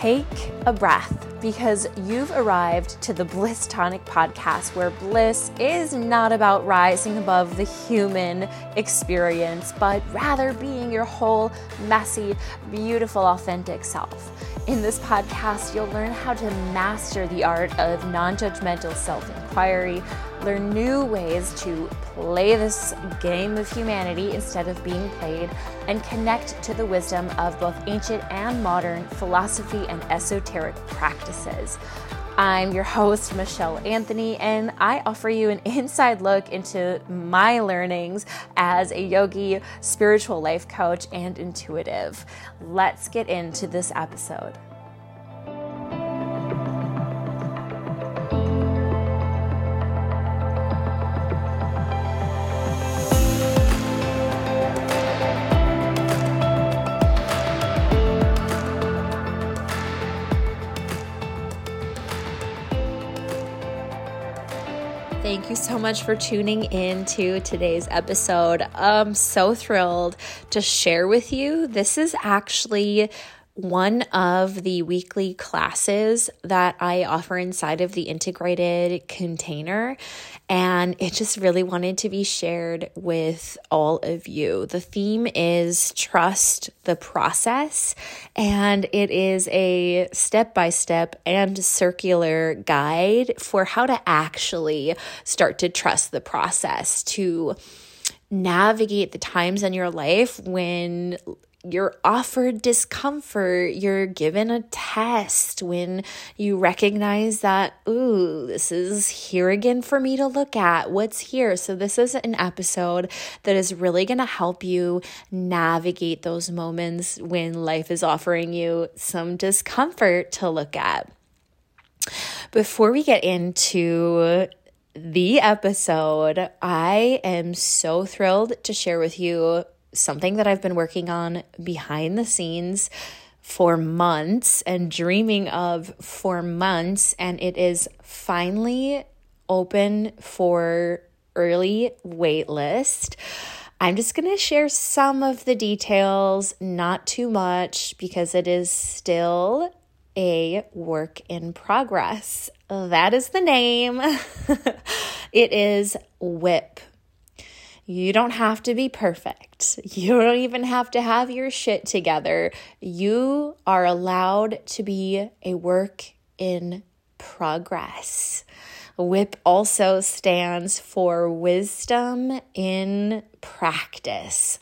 take a breath because you've arrived to the Bliss Tonic podcast, where bliss is not about rising above the human experience, but rather being your whole, messy, beautiful, authentic self. In this podcast, you'll learn how to master the art of non-judgmental self-inquiry, learn new ways to play this game of humanity instead of being played, and connect to the wisdom of both ancient and modern philosophy and esoteric practices. I'm your host, Michelle Anthony, and I offer you an inside look into my learnings as a yogi, spiritual life coach, and intuitive. Let's get into this episode. Thank you so much for tuning in to today's episode. I'm so thrilled to share with you. This is actually one of the weekly classes that I offer inside of the integrated container, and it just really wanted to be shared with all of you. The theme is trust the process, and it is a step-by-step and circular guide for how to actually start to trust the process, to navigate the times in your life when you're offered discomfort, you're given a test, when you recognize that, ooh, this is here again for me to look at, what's here. So this is an episode that is really going to help you navigate those moments when life is offering you some discomfort to look at. Before we get into the episode, I am so thrilled to share with you something that I've been working on behind the scenes for months and dreaming of for months, and it is finally open for early waitlist. I'm just going to share some of the details, not too much, because it is still a work in progress. That is the name. It is WIP. You don't have to be perfect. You don't even have to have your shit together. You are allowed to be a work in progress. WIP also stands for Wisdom in Practice.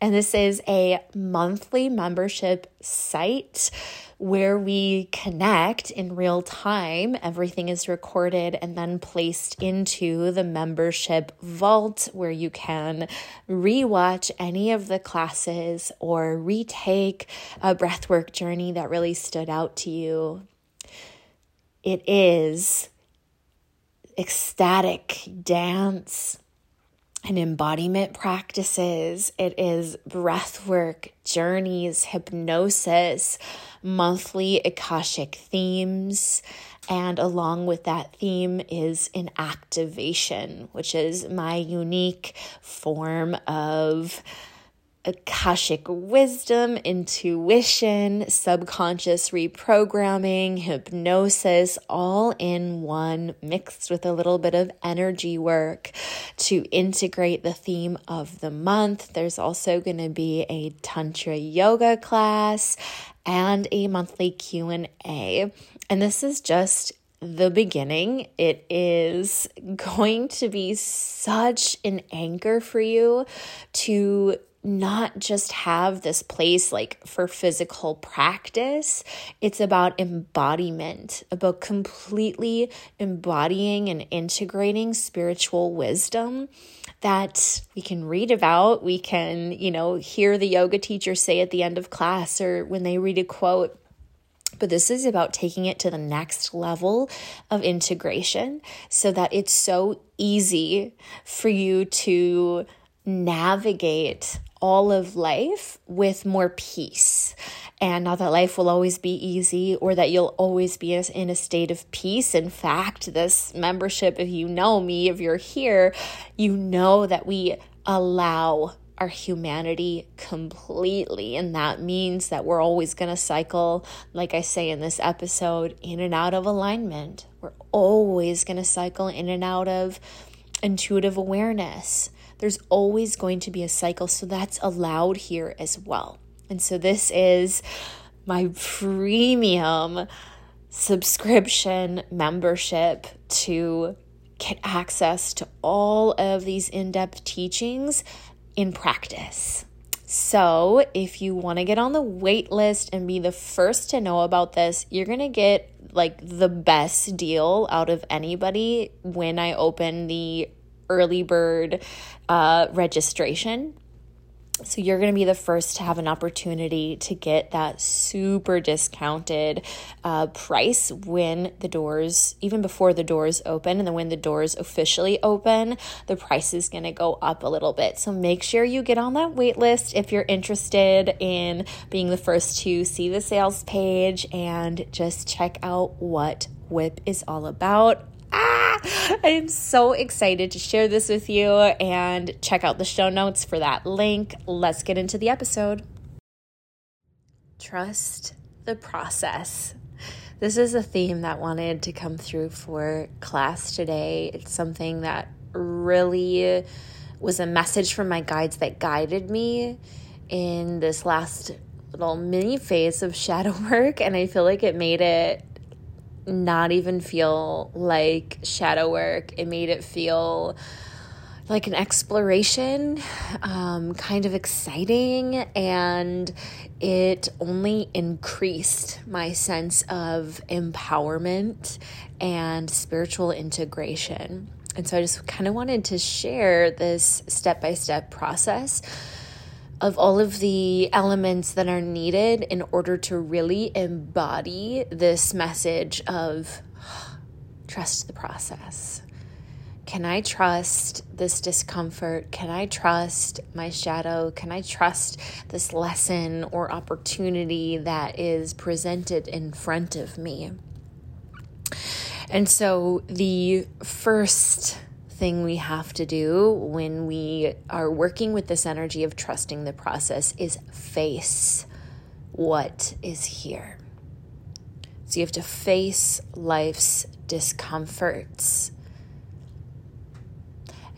And this is a monthly membership site where we connect in real time. Everything is recorded and then placed into the membership vault, where you can rewatch any of the classes or retake a breathwork journey that really stood out to you. It is ecstatic dance and embodiment practices. It is breathwork journeys, hypnosis, monthly Akashic themes, and along with that theme is an activation, which is my unique form of Akashic wisdom, intuition, subconscious reprogramming, hypnosis, all in one, mixed with a little bit of energy work to integrate the theme of the month. There's also going to be a Tantra yoga class and a monthly Q&A. And this is just the beginning. It is going to be such an anchor for you to not just have this place like for physical practice. It's about embodiment, about completely embodying and integrating spiritual wisdom that we can read about. We can, hear the yoga teacher say at the end of class or when they read a quote. But this is about taking it to the next level of integration so that it's so easy for you to navigate all of life with more peace. And not that life will always be easy or that you'll always be in a state of peace. In fact, this membership, if you know me, if you're here, you know that we allow our humanity completely. And that means that we're always going to cycle, like I say in this episode, in and out of alignment. We're always going to cycle in and out of intuitive awareness. There's always going to be a cycle. So that's allowed here as well. And so this is my premium subscription membership to get access to all of these in-depth teachings in practice. So if you want to get on the wait list and be the first to know about this, you're going to get like the best deal out of anybody when I open the early bird registration. So you're going to be the first to have an opportunity to get that super discounted price when the doors, even before the doors open. And then when the doors officially open, the price is going to go up a little bit. So make sure you get on that wait list if you're interested in being the first to see the sales page and just check out what WIP is all about. I am so excited to share this with you, and check out the show notes for that link. Let's get into the episode. Trust the process. This is a theme that wanted to come through for class today. It's something that really was a message from my guides that guided me in this last little mini phase of shadow work, and I feel like it made it not even feel like shadow work. It made it feel like an exploration, kind of exciting, and it only increased my sense of empowerment and spiritual integration. And so I just kind of wanted to share this step-by-step process of all of the elements that are needed in order to really embody this message of trust the process. Can I trust this discomfort? Can I trust my shadow? Can I trust this lesson or opportunity that is presented in front of me? And so the first thing we have to do when we are working with this energy of trusting the process is face what is here. So you have to face life's discomforts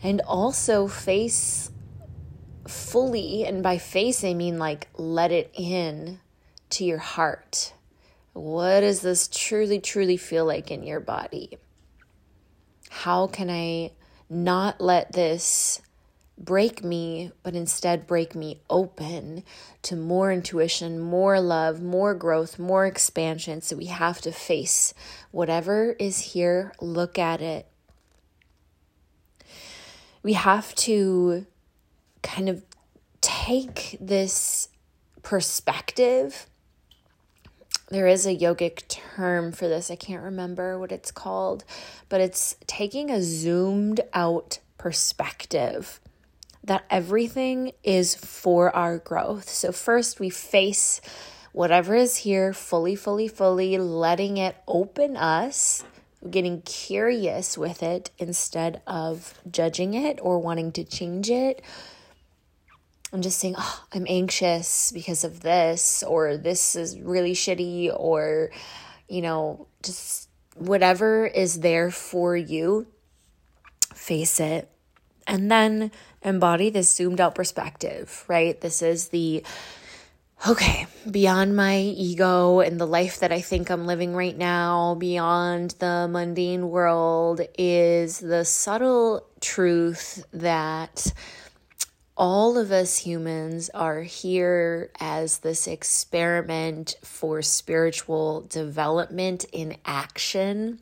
and also face fully, and by face I mean like let it in to your heart. What does this truly feel like in your body? How can I not let this break me, but instead break me open to more intuition, more love, more growth, more expansion? So we have to face whatever is here, look at it. We have to kind of take this perspective. There is a yogic term for this. I can't remember what it's called, but it's taking a zoomed out perspective that everything is for our growth. So first we face whatever is here fully, letting it open us, getting curious with it instead of judging it or wanting to change it. I'm just saying, oh, I'm anxious because of this, or this is really shitty, or, you know, just whatever is there for you, face it. And then embody this zoomed out perspective, right? This is the, okay, beyond my ego and the life that I think I'm living right now, beyond the mundane world is the subtle truth that all of us humans are here as this experiment for spiritual development in action.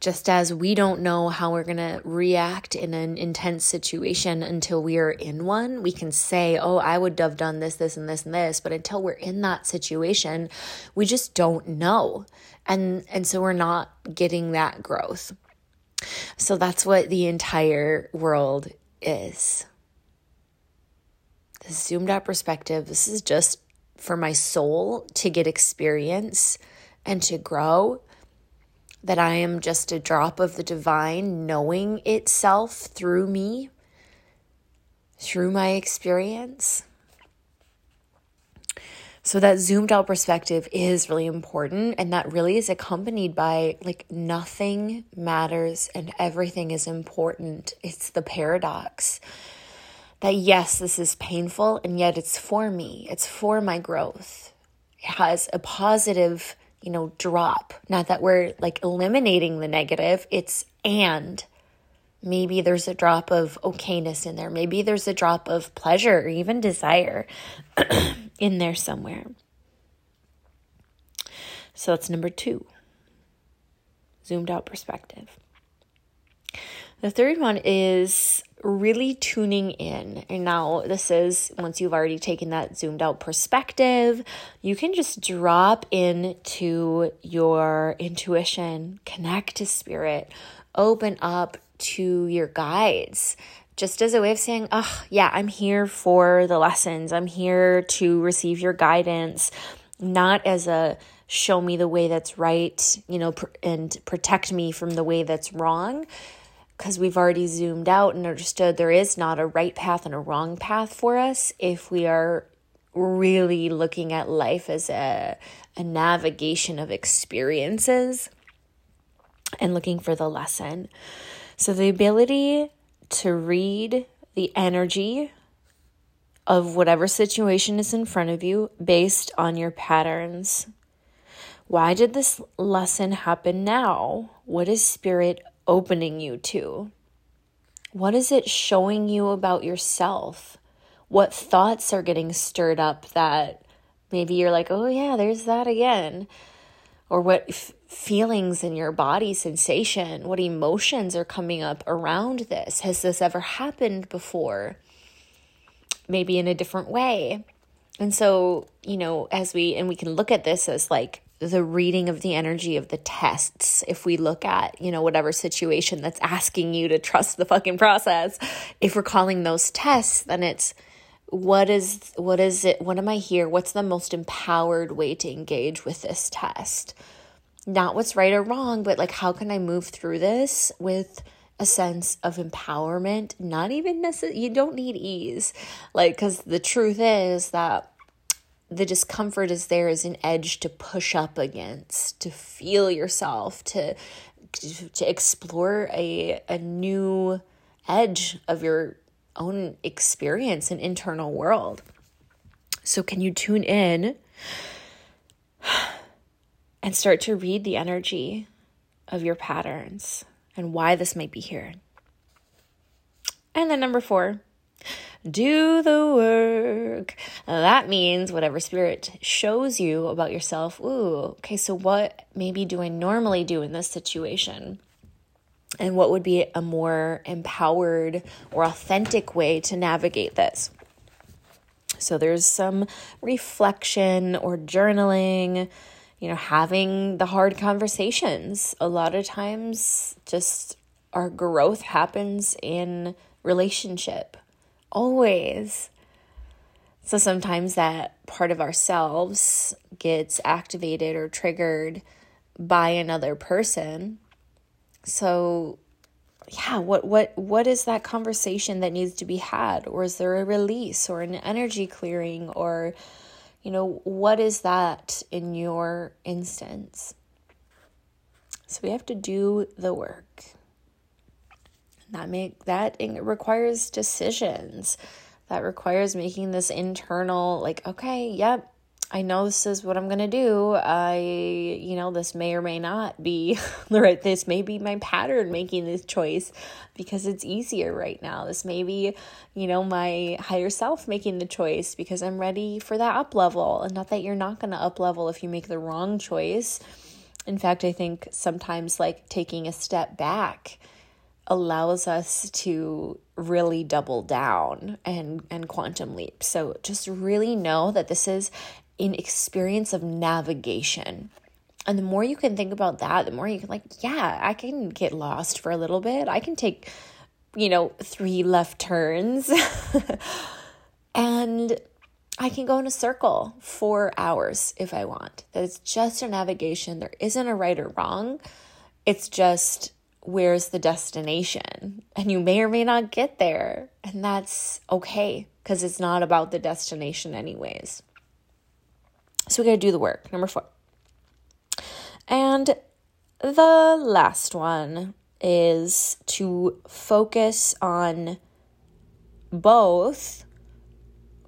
Just as we don't know how we're going to react in an intense situation until we are in one, we can say, oh, I would have done this, and this. But until we're in that situation, we just don't know. And so we're not getting that growth. So that's what the entire world is. This zoomed out perspective, this is just for my soul to get experience and to grow, that I am just a drop of the divine knowing itself through me. through my experience. So that zoomed out perspective is really important, and that really is accompanied by like nothing matters and everything is important. It's the paradox that yes, this is painful and yet it's for me. It's for my growth. It has a positive, drop. Not that we're like eliminating the negative. It's and maybe there's a drop of okayness in there. Maybe there's a drop of pleasure or even desire in there somewhere. So that's number 2, zoomed out perspective. The third one is really tuning in. And now this is, once you've already taken that zoomed out perspective, you can just drop into your intuition, connect to spirit, open up to your guides, just as a way of saying, oh yeah, I'm here for the lessons. I'm here to receive your guidance, not as a show me the way that's right, and protect me from the way that's wrong, because we've already zoomed out and understood there is not a right path and a wrong path for us if we are really looking at life as a navigation of experiences and looking for the lesson. So the ability to read the energy of whatever situation is in front of you based on your patterns. Why did this lesson happen now? What is spirit opening you to? What is it showing you about yourself? What thoughts are getting stirred up that maybe you're like, oh yeah, there's that again? Or what feelings in your body, sensation, what emotions are coming up around this? Has this ever happened before? Maybe in a different way. And so, we can look at this as like the reading of the energy of the tests. If we look at, whatever situation that's asking you to trust the fucking process, if we're calling those tests, then it's, what is it? What am I here? What's the most empowered way to engage with this test? Not what's right or wrong, but like, how can I move through this with a sense of empowerment? Not even necessarily, you don't need ease. Like, because the truth is that the discomfort is there as an edge to push up against, to feel yourself, to explore a new edge of your own experience and internal world. So can you tune in and start to read the energy of your patterns and why this might be here? And then number 4, do the work. Now that means whatever spirit shows you about yourself. Ooh, okay, so what maybe do I normally do in this situation? And what would be a more empowered or authentic way to navigate this? So there's some reflection or journaling, having the hard conversations. A lot of times just our growth happens in relationship, always. So sometimes that part of ourselves gets activated or triggered by another person. So yeah, what is that conversation that needs to be had? Or is there a release or an energy clearing or what is that in your instance? So we have to do the work. That requires decisions. That requires making this internal, like, okay, yep, I know this is what I'm going to do. This may or may not be the right. This may be my pattern making this choice because it's easier right now. This may be, my higher self making the choice because I'm ready for that up level. And not that you're not going to up level if you make the wrong choice. In fact, I think sometimes like taking a step back allows us to really double down and quantum leap. So just really know that this is an experience of navigation. And the more you can think about that, the more you can I can get lost for a little bit. I can take, 3 left turns and I can go in a circle for hours if I want. That's just a navigation. There isn't a right or wrong. It's just where's the destination? And you may or may not get there. And that's okay, because it's not about the destination anyways. So we got to do the work. Number 4. And the last one is to focus on both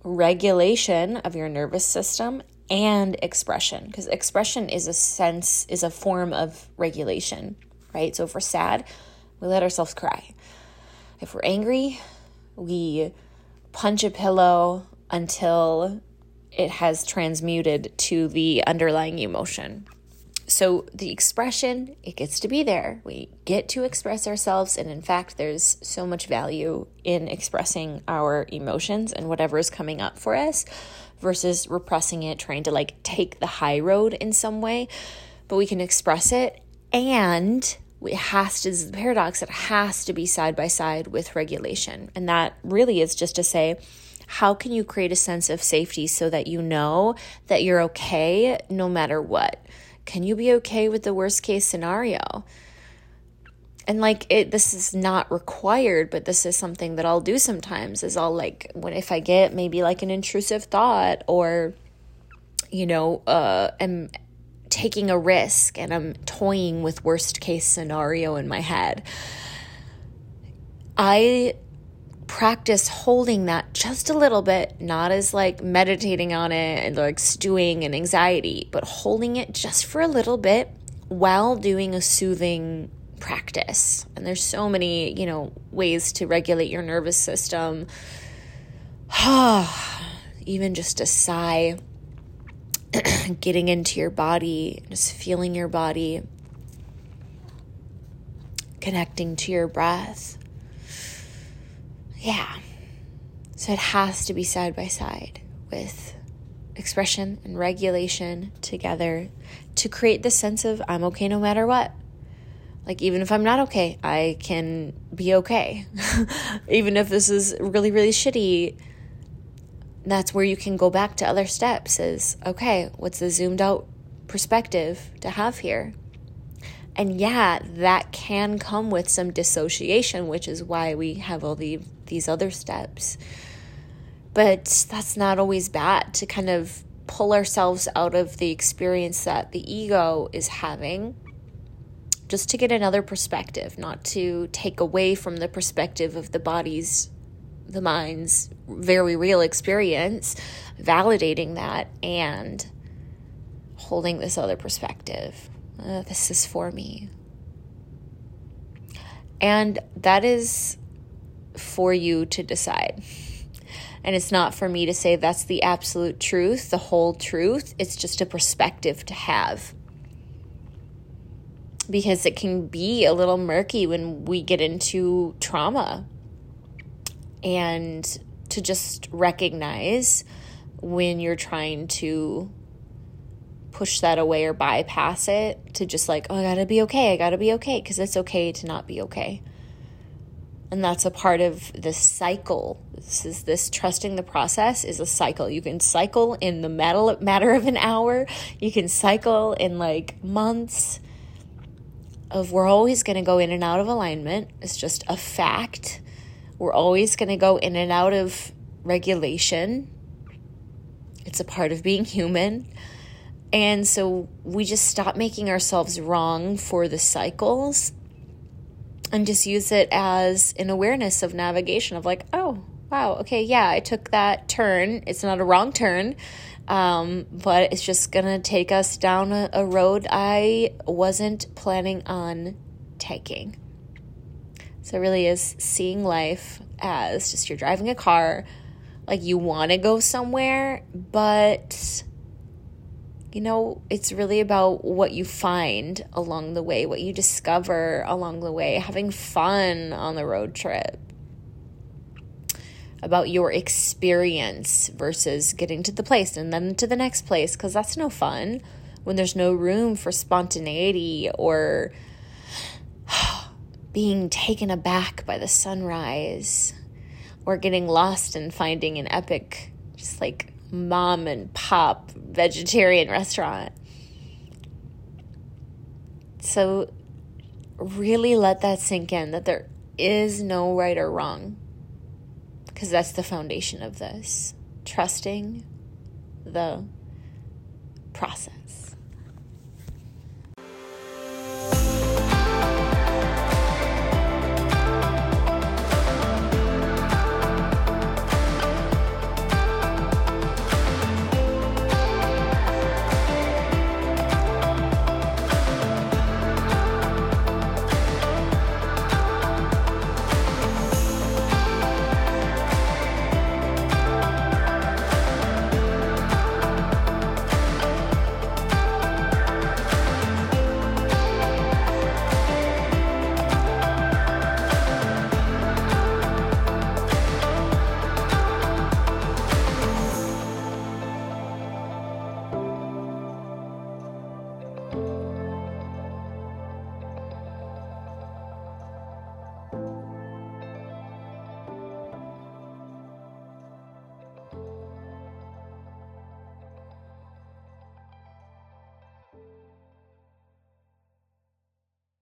regulation of your nervous system and expression, because expression is a form of regulation, right? So if we're sad, we let ourselves cry. If we're angry, we punch a pillow until it has transmuted to the underlying emotion. So the expression, it gets to be there. We get to express ourselves. And in fact, there's so much value in expressing our emotions and whatever is coming up for us versus repressing it, trying to like take the high road in some way. But we can express it, and it has to, this is the paradox, it has to be side by side with regulation. And that really is just to say, how can you create a sense of safety so that you know that you're okay no matter what? Can you be okay with the worst case scenario? And this is not required, but this is something that I'll do sometimes is I'll if I get maybe an intrusive thought or, I'm taking a risk and I'm toying with worst case scenario in my head. I practice holding that just a little bit, not as meditating on it and stewing in anxiety, but holding it just for a little bit while doing a soothing practice. And there's so many, ways to regulate your nervous system. Even just a sigh, getting into your body, just feeling your body, connecting to your breath. Yeah, so it has to be side by side with expression and regulation together to create the sense of I'm okay no matter what. Even if I'm not okay, I can be okay. Even if this is really, really shitty, that's where you can go back to other steps is, okay, what's the zoomed out perspective to have here? And yeah, that can come with some dissociation, which is why we have all these other steps. But that's not always bad to kind of pull ourselves out of the experience that the ego is having, just to get another perspective, not to take away from the perspective of the mind's very real experience, validating that and holding this other perspective. This is for me. And that is for you to decide. And it's not for me to say that's the absolute truth, the whole truth. It's just a perspective to have. Because it can be a little murky when we get into trauma. And to just recognize when you're trying to push that away or bypass it, to just I gotta be okay, because it's okay to not be okay. And that's a part of this cycle. This trusting the process is a cycle. You can cycle in the matter of an hour. You can cycle in months of, we're always going to go in and out of alignment. It's just a fact. We're always going to go in and out of regulation. It's a part of being human. And so we just stop making ourselves wrong for the cycles and just use it as an awareness of navigation of oh, wow, okay, yeah, I took that turn. It's not a wrong turn, but it's just going to take us down a road I wasn't planning on taking. So it really is seeing life as just you're driving a car, you want to go somewhere, but it's really about what you find along the way, what you discover along the way, having fun on the road trip, about your experience versus getting to the place and then to the next place, because that's no fun when there's no room for spontaneity or being taken aback by the sunrise or getting lost and finding an epic just mom and pop vegetarian restaurant. So really let that sink in, that there is no right or wrong, because that's the foundation of this, trusting the process.